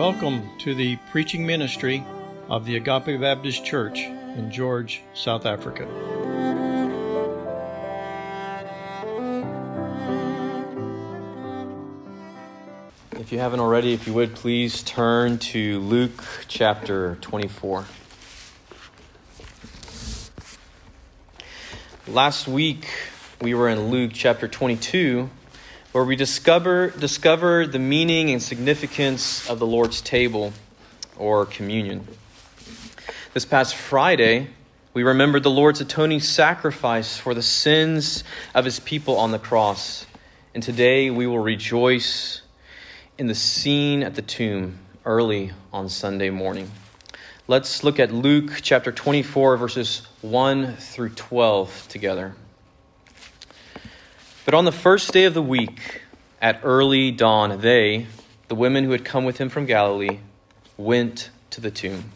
Welcome to the preaching ministry of the Agape Baptist Church in George, South Africa. If you haven't already, if you would, please turn to Luke chapter 24. Last week, we were in Luke chapter 22, where we discover the meaning and significance of the Lord's table, or communion. This past Friday, we remembered the Lord's atoning sacrifice for the sins of his people on the cross. And today, we will rejoice in the scene at the tomb early on Sunday morning. Let's look at Luke chapter 24, verses 1 through 12 together. But on the first day of the week, at early dawn, they, the women who had come with him from Galilee, went to the tomb,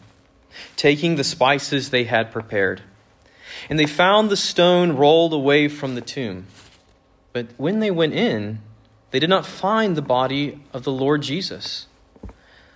taking the spices they had prepared. And they found the stone rolled away from the tomb. But when they went in, they did not find the body of the Lord Jesus.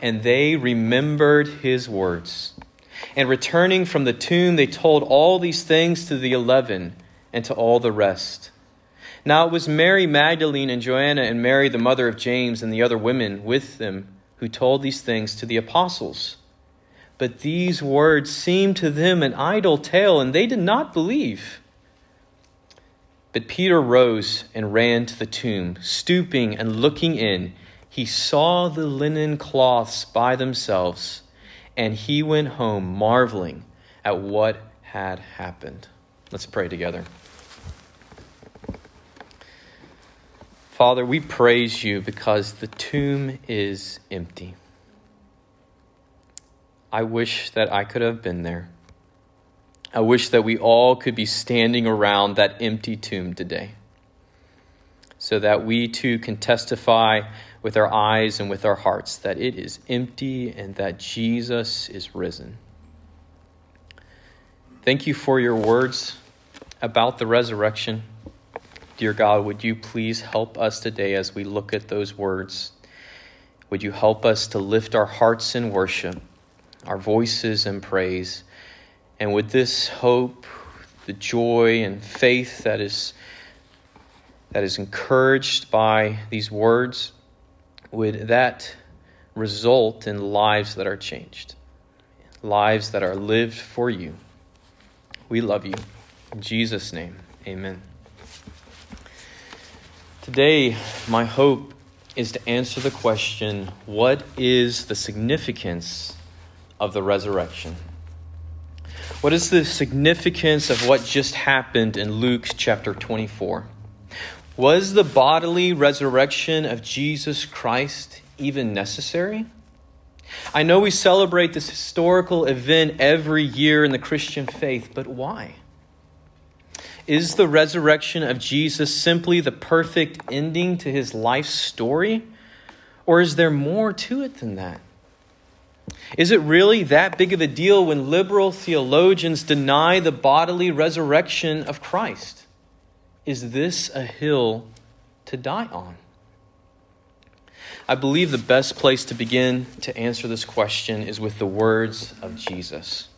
And they remembered his words. And returning from the tomb, they told all these things to the 11 and to all the rest. Now it was Mary Magdalene and Joanna and Mary, the mother of James, and the other women with them who told these things to the apostles. But these words seemed to them an idle tale, and they did not believe. But Peter rose and ran to the tomb, stooping and looking in. He saw the linen cloths by themselves, and he went home marveling at what had happened. Let's pray together. Father, we praise you because the tomb is empty. I wish that I could have been there. I wish that we all could be standing around that empty tomb today, so that we too can testify with our eyes and with our hearts that it is empty and that Jesus is risen. Thank you for your words about the resurrection. Dear God, would you please help us today as we look at those words? Would you help us to lift our hearts in worship, our voices in praise? And with this hope, the joy and faith that is encouraged by these words, would that result in lives that are changed, lives that are lived for you. We love you. In Jesus' name, amen. Today, my hope is to answer the question, what is the significance of the resurrection? What is the significance of what just happened in Luke chapter 24? Was the bodily resurrection of Jesus Christ even necessary? I know we celebrate this historical event every year in the Christian faith, but why? Is the resurrection of Jesus simply the perfect ending to his life story? Or is there more to it than that? Is it really that big of a deal when liberal theologians deny the bodily resurrection of Christ? Is this a hill to die on? I believe the best place to begin to answer this question is with the words of Jesus.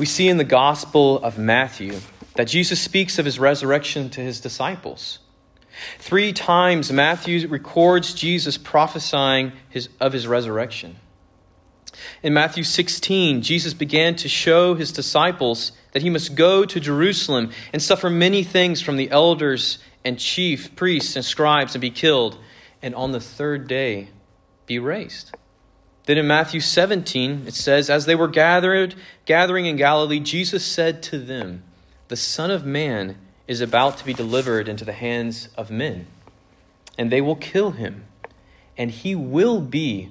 We see in the Gospel of Matthew that Jesus speaks of his resurrection to his disciples. 3 times Matthew records Jesus prophesying of his resurrection. In Matthew 16, Jesus began to show his disciples that he must go to Jerusalem and suffer many things from the elders and chief priests and scribes and be killed, and on the third day be raised. Then in Matthew 17, it says, as they were gathering in Galilee, Jesus said to them, "The Son of Man is about to be delivered into the hands of men, and they will kill him, and he will be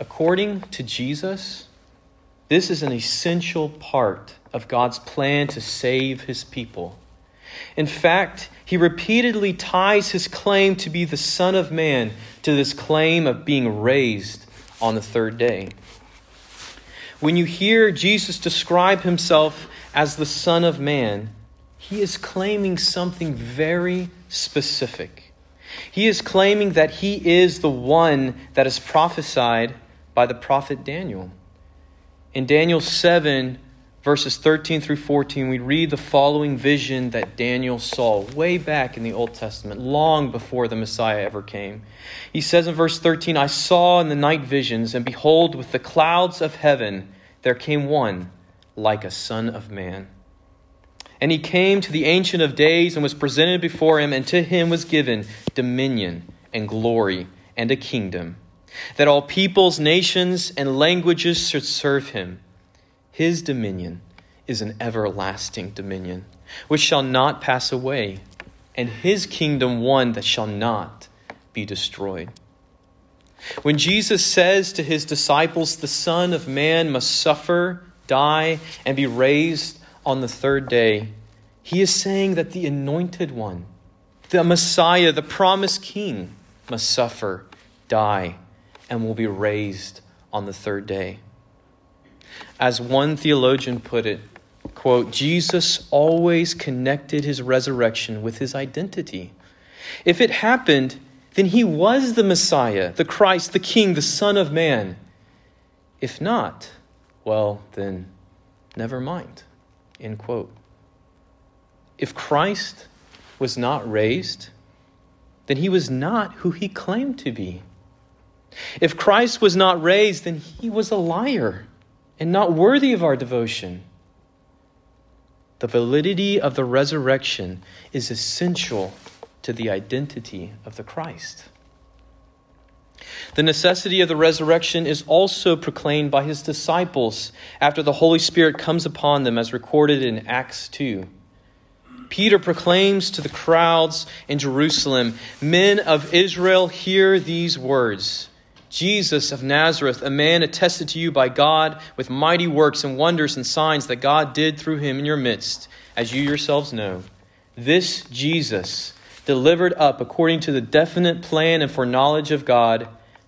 According to Jesus, this is an essential part of God's plan to save his people. In fact, he repeatedly ties his claim to be the Son of Man to this claim of being raised on the third day. When you hear Jesus describe himself as the Son of Man, he is claiming something very specific. He is claiming that he is the one that is prophesied by the prophet Daniel. In Daniel 7, verses 13 through 14, we read the following vision that Daniel saw way back in the Old Testament, long before the Messiah ever came. He says in verse 13, "I saw in the night visions, and behold, with the clouds of heaven, there came one like a son of man. And he came to the Ancient of Days and was presented before him, and to him was given dominion and glory and a kingdom, that all peoples, nations, and languages should serve him. His dominion is an everlasting dominion, which shall not pass away, and his kingdom one that shall not be destroyed." When Jesus says to his disciples, "The Son of Man must suffer, die, and be raised on the third day," he is saying that the anointed one, the Messiah, the promised King, must suffer, die, and will be raised on the third day. As one theologian put it, quote, "Jesus always connected his resurrection with his identity. If it happened, then he was the Messiah, the Christ, the King, the Son of Man. If not, well, then never mind." End quote. If Christ was not raised, then he was not who he claimed to be. If Christ was not raised, then he was a liar and not worthy of our devotion. The validity of the resurrection is essential to the identity of the Christ. The necessity of the resurrection is also proclaimed by his disciples after the Holy Spirit comes upon them, as recorded in Acts 2. Peter proclaims to the crowds in Jerusalem, "Men of Israel, hear these words. Jesus of Nazareth, a man attested to you by God with mighty works and wonders and signs that God did through him in your midst, as you yourselves know. This Jesus, delivered up according to the definite plan and foreknowledge of God,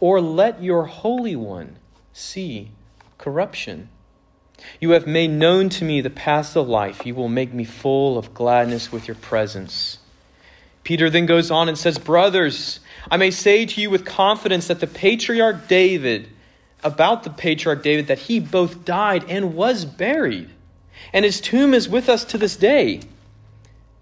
or let your Holy One see corruption. You have made known to me the paths of life. You will make me full of gladness with your presence.'" Peter then goes on and says, "Brothers, I may say to you with confidence that about the patriarch David, that he both died and was buried, and his tomb is with us to this day.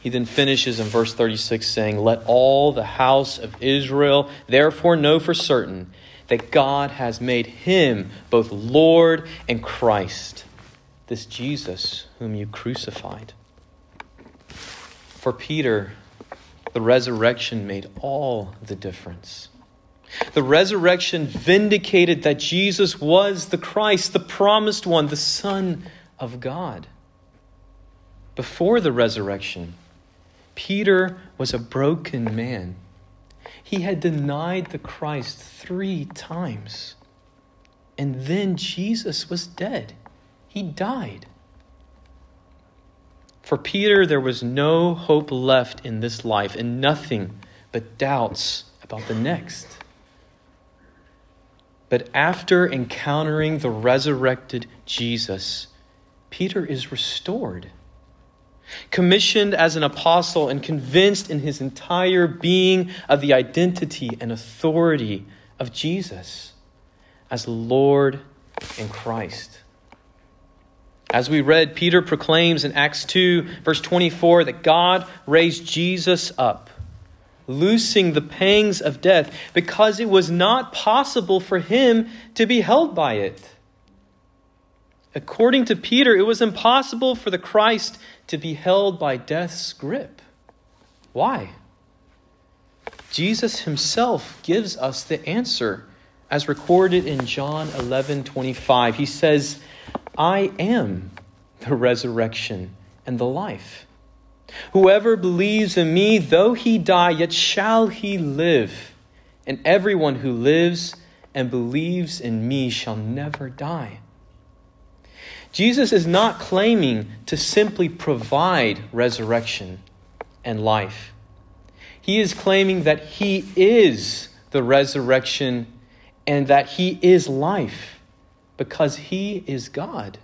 He then finishes in verse 36 saying, "Let all the house of Israel therefore know for certain that God has made him both Lord and Christ, this Jesus whom you crucified." For Peter, the resurrection made all the difference. The resurrection vindicated that Jesus was the Christ, the promised one, the Son of God. Before the resurrection, Peter was a broken man. He had denied the Christ 3 times. And then Jesus was dead. He died. For Peter, there was no hope left in this life and nothing but doubts about the next. But after encountering the resurrected Jesus, Peter is restored, commissioned as an apostle and convinced in his entire being of the identity and authority of Jesus as Lord and Christ. As we read, Peter proclaims in Acts 2, verse 24, that God raised Jesus up, loosing the pangs of death, because it was not possible for him to be held by it. According to Peter, it was impossible for the Christ to be held by death's grip. Why? Jesus himself gives us the answer, as recorded in John 11:25. He says, "I am the resurrection and the life. Whoever believes in me, though he die, yet shall he live. And everyone who lives and believes in me shall never die." Jesus is not claiming to simply provide resurrection and life. He is claiming that he is the resurrection and that he is life because he is God.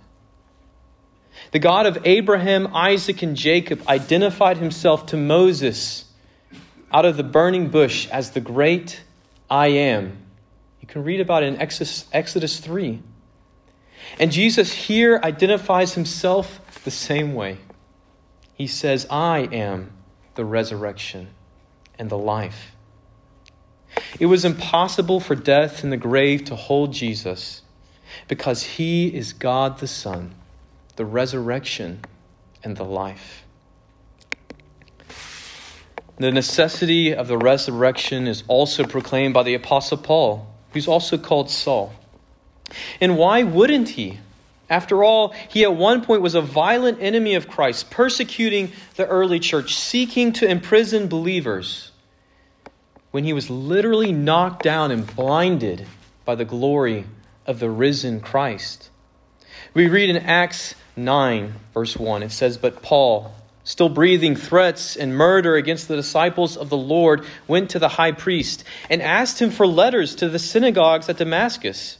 The God of Abraham, Isaac, and Jacob identified himself to Moses out of the burning bush as the great I am. You can read about it in Exodus 3. And Jesus here identifies himself the same way. He says, "I am the resurrection and the life." It was impossible for death and the grave to hold Jesus because he is God the Son, the resurrection, and the life. The necessity of the resurrection is also proclaimed by the Apostle Paul, who's also called Saul. And why wouldn't he? After all, he at one point was a violent enemy of Christ, persecuting the early church, seeking to imprison believers, when he was literally knocked down and blinded by the glory of the risen Christ. We read in Acts 9, verse 1, it says, "But Paul, still breathing threats and murder against the disciples of the Lord, went to the high priest and asked him for letters to the synagogues at Damascus,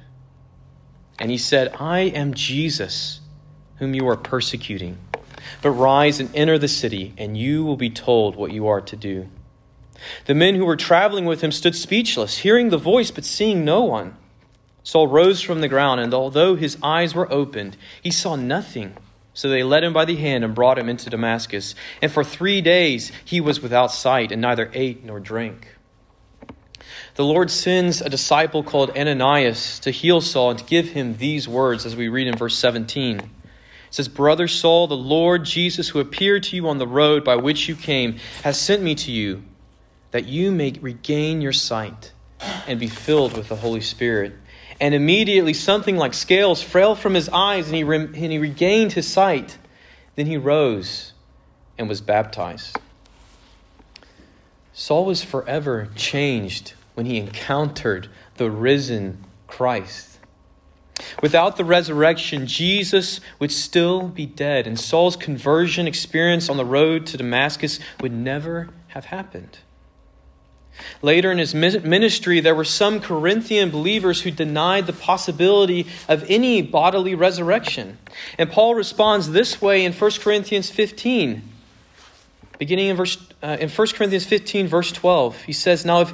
And he said, 'I am Jesus, whom you are persecuting. But rise and enter the city, and you will be told what you are to do.' The men who were traveling with him stood speechless, hearing the voice, but seeing no one. Saul rose from the ground, and although his eyes were opened, he saw nothing. So they led him by the hand and brought him into Damascus. And for 3 days he was without sight and neither ate nor drank. The Lord sends a disciple called Ananias to heal Saul and to give him these words, as we read in verse 17. It says, 'Brother Saul, the Lord Jesus, who appeared to you on the road by which you came, has sent me to you, that you may regain your sight and be filled with the Holy Spirit.' And immediately something like scales fell from his eyes, and he regained his sight. Then he rose and was baptized." Saul was forever changed when he encountered the risen Christ. Without the resurrection, Jesus would still be dead, and Saul's conversion experience on the road to Damascus would never have happened. Later in his ministry, there were some Corinthian believers who denied the possibility of any bodily resurrection. And Paul responds this way in 1 Corinthians 15, beginning in 1 Corinthians 15, verse 12. He says, "Now if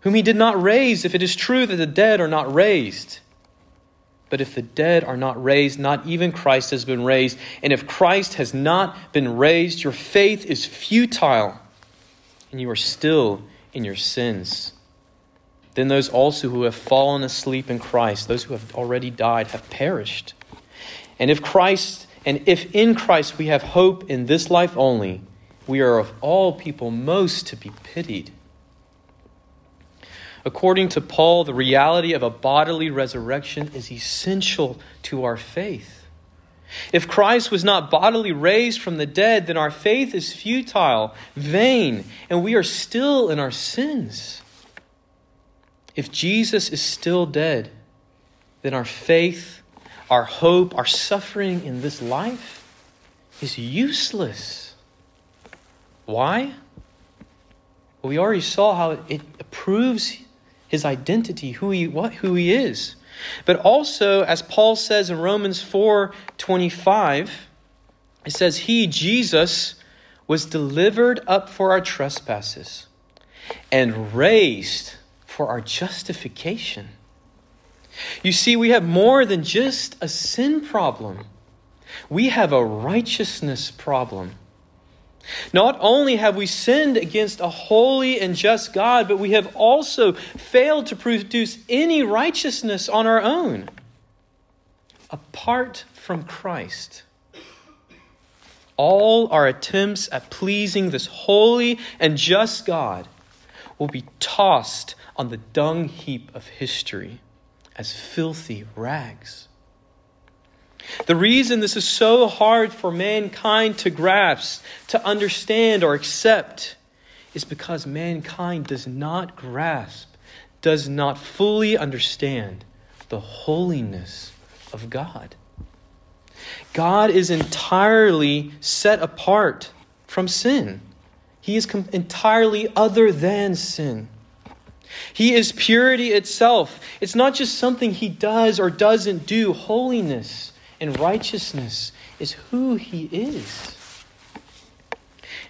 whom he did not raise, if it is true that the dead are not raised. But if the dead are not raised, not even Christ has been raised. And if Christ has not been raised, your faith is futile, and you are still in your sins. Then those also who have fallen asleep in Christ, those who have already died, have perished. And if in Christ we have hope in this life only, we are of all people most to be pitied. According to Paul, the reality of a bodily resurrection is essential to our faith. If Christ was not bodily raised from the dead, then our faith is futile, vain, and we are still in our sins. If Jesus is still dead, then our faith, our hope, our suffering in this life is useless. Why? Well, we already saw how it proves his identity, who he is. But also, as Paul says in Romans 4:25, it says, he, Jesus, was delivered up for our trespasses and raised for our justification. You see, we have more than just a sin problem. We have a righteousness problem. Not only have we sinned against a holy and just God, but we have also failed to produce any righteousness on our own, apart from Christ. All our attempts at pleasing this holy and just God will be tossed on the dung heap of history as filthy rags. The reason this is so hard for mankind to grasp, to understand, or accept is because mankind does not grasp, does not fully understand the holiness of God. God is entirely set apart from sin. He is entirely other than sin. He is purity itself. It's not just something he does or doesn't do. Holiness and righteousness is who he is.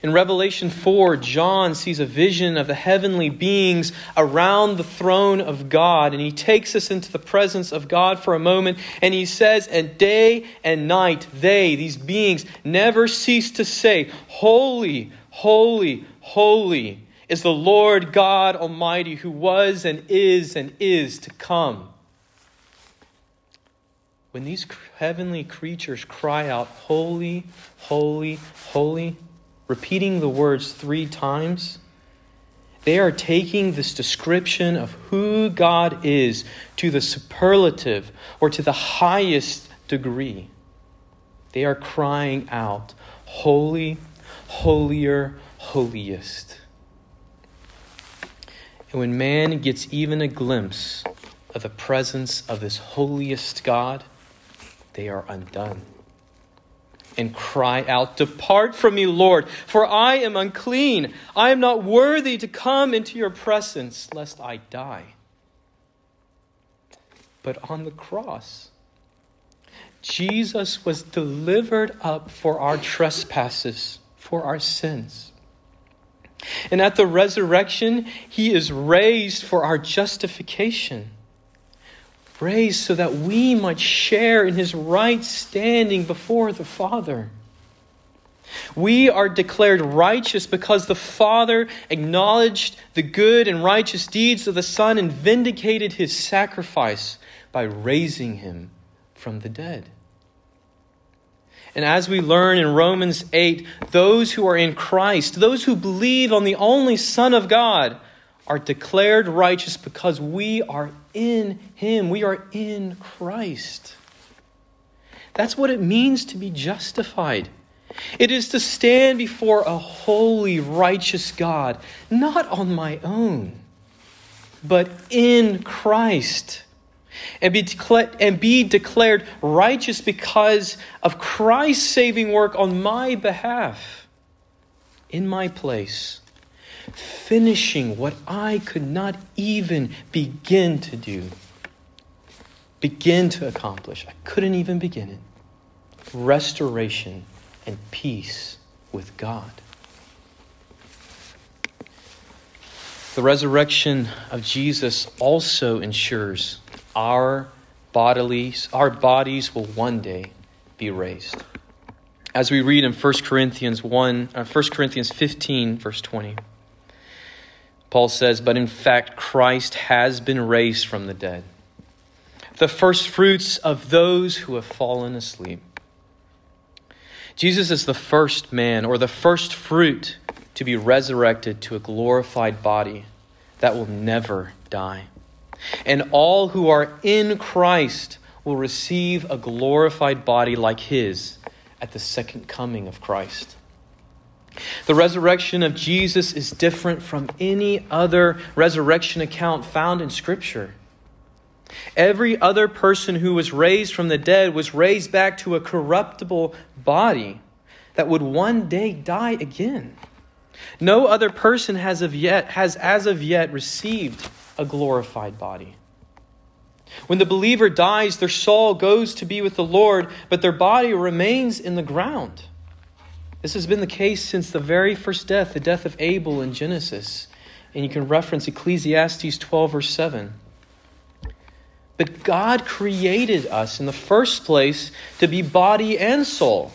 In Revelation 4, John sees a vision of the heavenly beings around the throne of God, and he takes us into the presence of God for a moment, and he says, and day and night they, these beings, never cease to say, holy, holy, holy is the Lord God Almighty, who was and is to come. When these heavenly creatures cry out, holy, holy, holy, repeating the words 3 times, they are taking this description of who God is to the superlative or to the highest degree. They are crying out, holy, holier, holiest. And when man gets even a glimpse of the presence of this holiest God, they are undone and cry out, depart from me, Lord, for I am unclean. I am not worthy to come into your presence, lest I die. But on the cross, Jesus was delivered up for our trespasses, for our sins. And at the resurrection, he is raised for our justification. Raised so that we might share in his right standing before the Father. We are declared righteous because the Father acknowledged the good and righteous deeds of the Son and vindicated his sacrifice by raising him from the dead. And as we learn in Romans 8, those who are in Christ, those who believe on the only Son of God, are declared righteous because we are in him. We are in Christ. That's what it means to be justified. It is to stand before a holy, righteous God, not on my own, but in Christ, and be declared righteous because of Christ's saving work on my behalf, in my place, finishing what I could not even begin to do, begin to accomplish. I couldn't even begin it. Restoration and peace with God. The resurrection of Jesus also ensures our bodies will one day be raised. As we read in 1 Corinthians 15, verse 20, Paul says, "But in fact, Christ has been raised from the dead, the first fruits of those who have fallen asleep." Jesus is the first man, or the first fruit, to be resurrected to a glorified body that will never die. And all who are in Christ will receive a glorified body like his at the second coming of Christ. The resurrection of Jesus is different from any other resurrection account found in Scripture. Every other person who was raised from the dead was raised back to a corruptible body that would one day die again. No other person has as of yet received a glorified body. When the believer dies, their soul goes to be with the Lord, but their body remains in the ground. This has been the case since the very first death, the death of Abel in Genesis. And you can reference Ecclesiastes 12, verse 7. But God created us in the first place to be body and soul.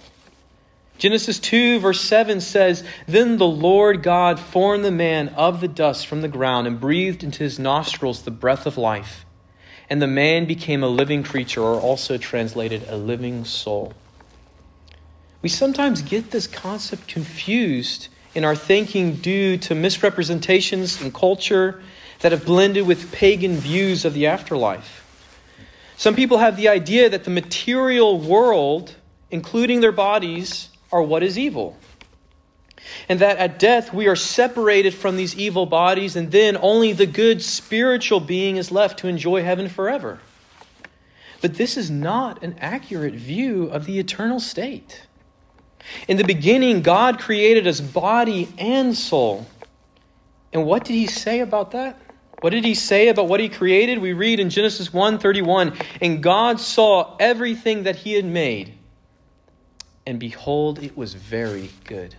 Genesis 2, verse 7 says, "Then the Lord God formed the man of the dust from the ground and breathed into his nostrils the breath of life. And the man became a living creature," or also translated, a living soul. We sometimes get this concept confused in our thinking due to misrepresentations in culture that have blended with pagan views of the afterlife. Some people have the idea that the material world, including their bodies, are what is evil, and that at death we are separated from these evil bodies, and then only the good spiritual being is left to enjoy heaven forever. But this is not an accurate view of the eternal state. In the beginning, God created us body and soul. And what did he say about that? What did he say about what he created? We read in Genesis 1:31, "And God saw everything that he had made, and behold, it was very good."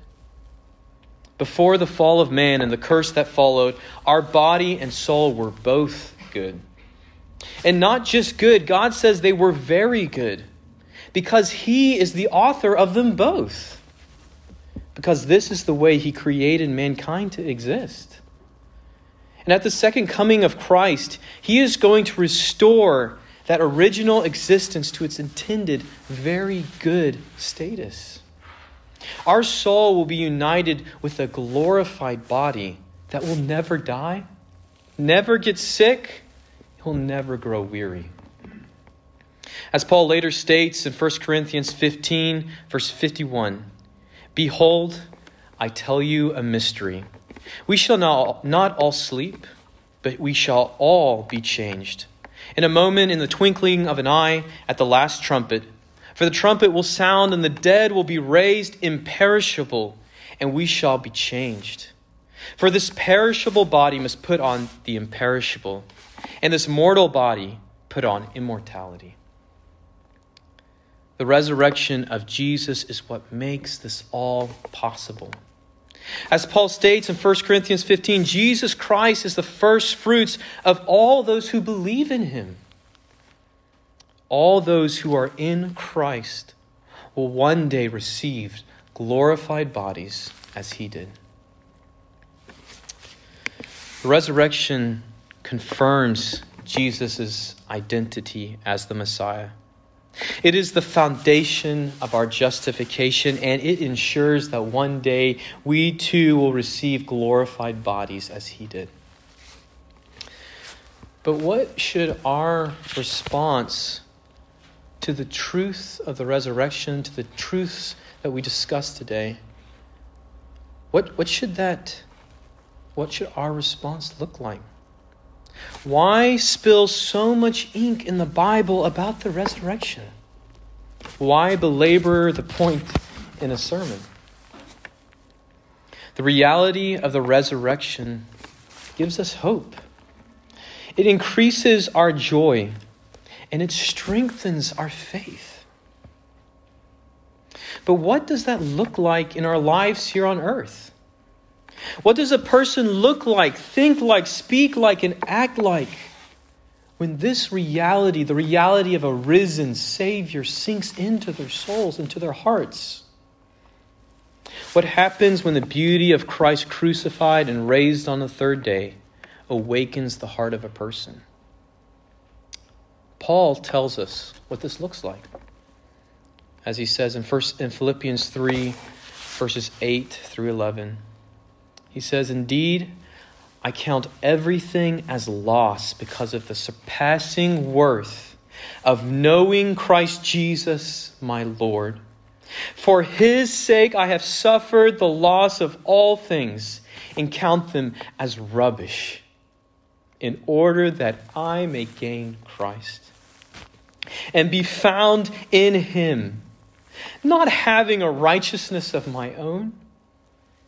Before the fall of man and the curse that followed, our body and soul were both good. And not just good, God says they were very good, because he is the author of them both. Because this is the way he created mankind to exist. And at the second coming of Christ, he is going to restore that original existence to its intended very good status. Our soul will be united with a glorified body that will never die, never get sick, it will never grow weary. As Paul later states in 1 Corinthians 15, verse 51, "Behold, I tell you a mystery. We shall not all sleep, but we shall all be changed. In a moment, in the twinkling of an eye, at the last trumpet. For the trumpet will sound, and the dead will be raised imperishable, and we shall be changed. For this perishable body must put on the imperishable, and this mortal body put on immortality." The resurrection of Jesus is what makes this all possible. As Paul states in 1 Corinthians 15, Jesus Christ is the first fruits of all those who believe in him. All those who are in Christ will one day receive glorified bodies as he did. The resurrection confirms Jesus' identity as the Messiah. It is the foundation of our justification, and it ensures that one day we too will receive glorified bodies as he did. But what should our response to the truth of the resurrection, to the truths that we discussed today, what should our response look like? Why spill so much ink in the Bible about the resurrection? Why belabor the point in a sermon? The reality of the resurrection gives us hope. It increases our joy, and it strengthens our faith. But what does that look like in our lives here on earth? What does a person look like, think like, speak like, and act like when this reality, the reality of a risen Savior, sinks into their souls, into their hearts? What happens when the beauty of Christ crucified and raised on the third day awakens the heart of a person? Paul tells us what this looks like, as he says in Philippians 3, verses 8 through 11. He says, "Indeed, I count everything as loss because of the surpassing worth of knowing Christ Jesus, my Lord. For his sake, I have suffered the loss of all things and count them as rubbish in order that I may gain Christ and be found in him, not having a righteousness of my own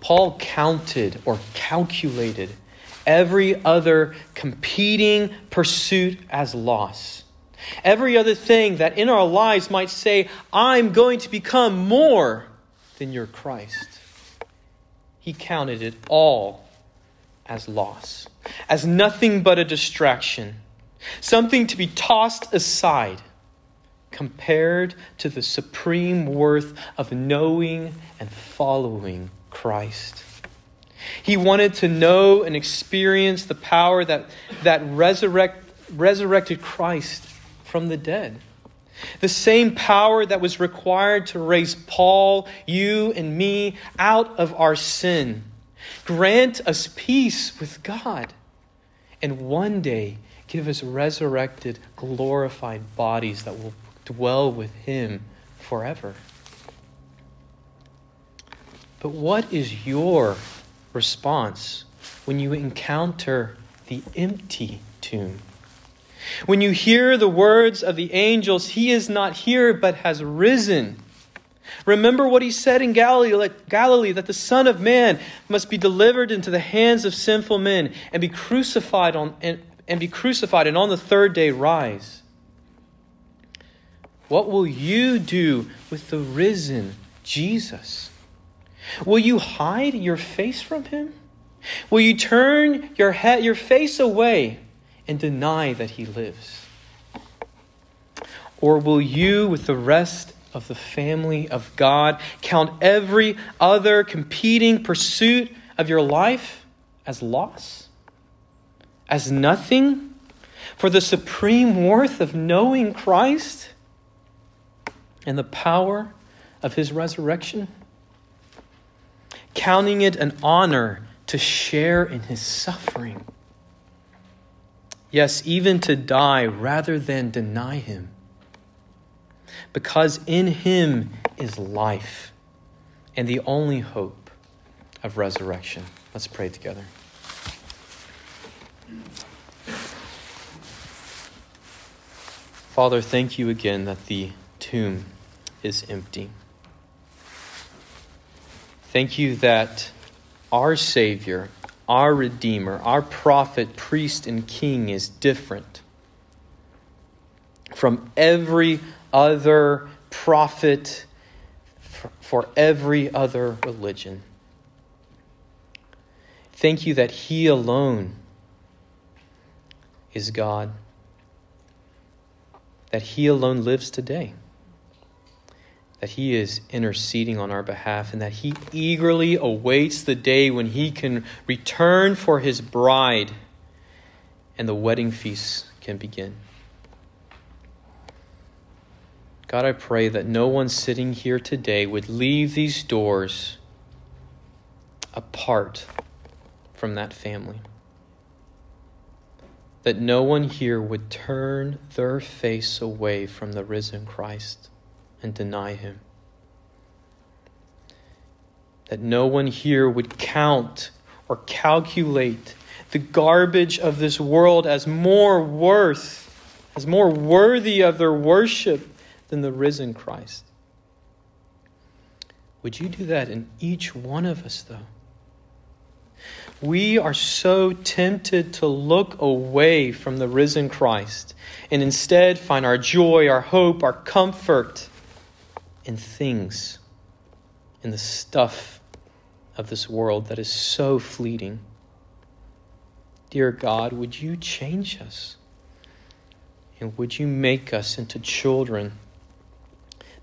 Paul counted or calculated every other competing pursuit as loss. Every other thing that in our lives might say, "I'm going to become more than your Christ." He counted it all as loss, as nothing but a distraction, something to be tossed aside compared to the supreme worth of knowing and following Christ. He wanted to know and experience the power that resurrected Christ from the dead. The same power that was required to raise Paul, you, and me out of our sin. Grant us peace with God, and one day give us resurrected, glorified bodies that will dwell with him forever. But what is your response when you encounter the empty tomb? When you hear the words of the angels, "He is not here, but has risen." Remember what he said in Galilee, that the Son of Man must be delivered into the hands of sinful men and be crucified and on the third day rise. What will you do with the risen Jesus? Will you hide your face from him? Will you turn your face away and deny that he lives? Or will you, with the rest of the family of God, count every other competing pursuit of your life as loss, as nothing, for the supreme worth of knowing Christ and the power of his resurrection? Counting it an honor to share in his suffering. Yes, even to die rather than deny him. Because in him is life and the only hope of resurrection. Let's pray together. Father, thank you again that the tomb is empty. Thank you that our Savior, our Redeemer, our prophet, priest, and king is different from every other prophet, for every other religion. Thank you that he alone is God, that he alone lives today, that he is interceding on our behalf, and that he eagerly awaits the day when he can return for his bride and the wedding feast can begin. God, I pray that no one sitting here today would leave these doors apart from that family. That no one here would turn their face away from the risen Christ and deny him. That no one here would count or calculate the garbage of this world as more worthy of their worship than the risen Christ. Would you do that in each one of us, though? We are so tempted to look away from the risen Christ and instead find our joy, our hope, our comfort in things, in the stuff of this world that is so fleeting. Dear God, would you change us? And would you make us into children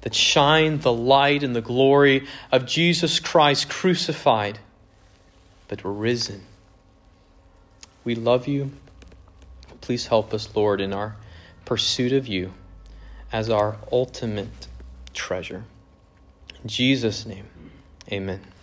that shine the light and the glory of Jesus Christ crucified, but risen. We love you. Please help us, Lord, in our pursuit of you as our ultimate treasure. In Jesus' name, amen.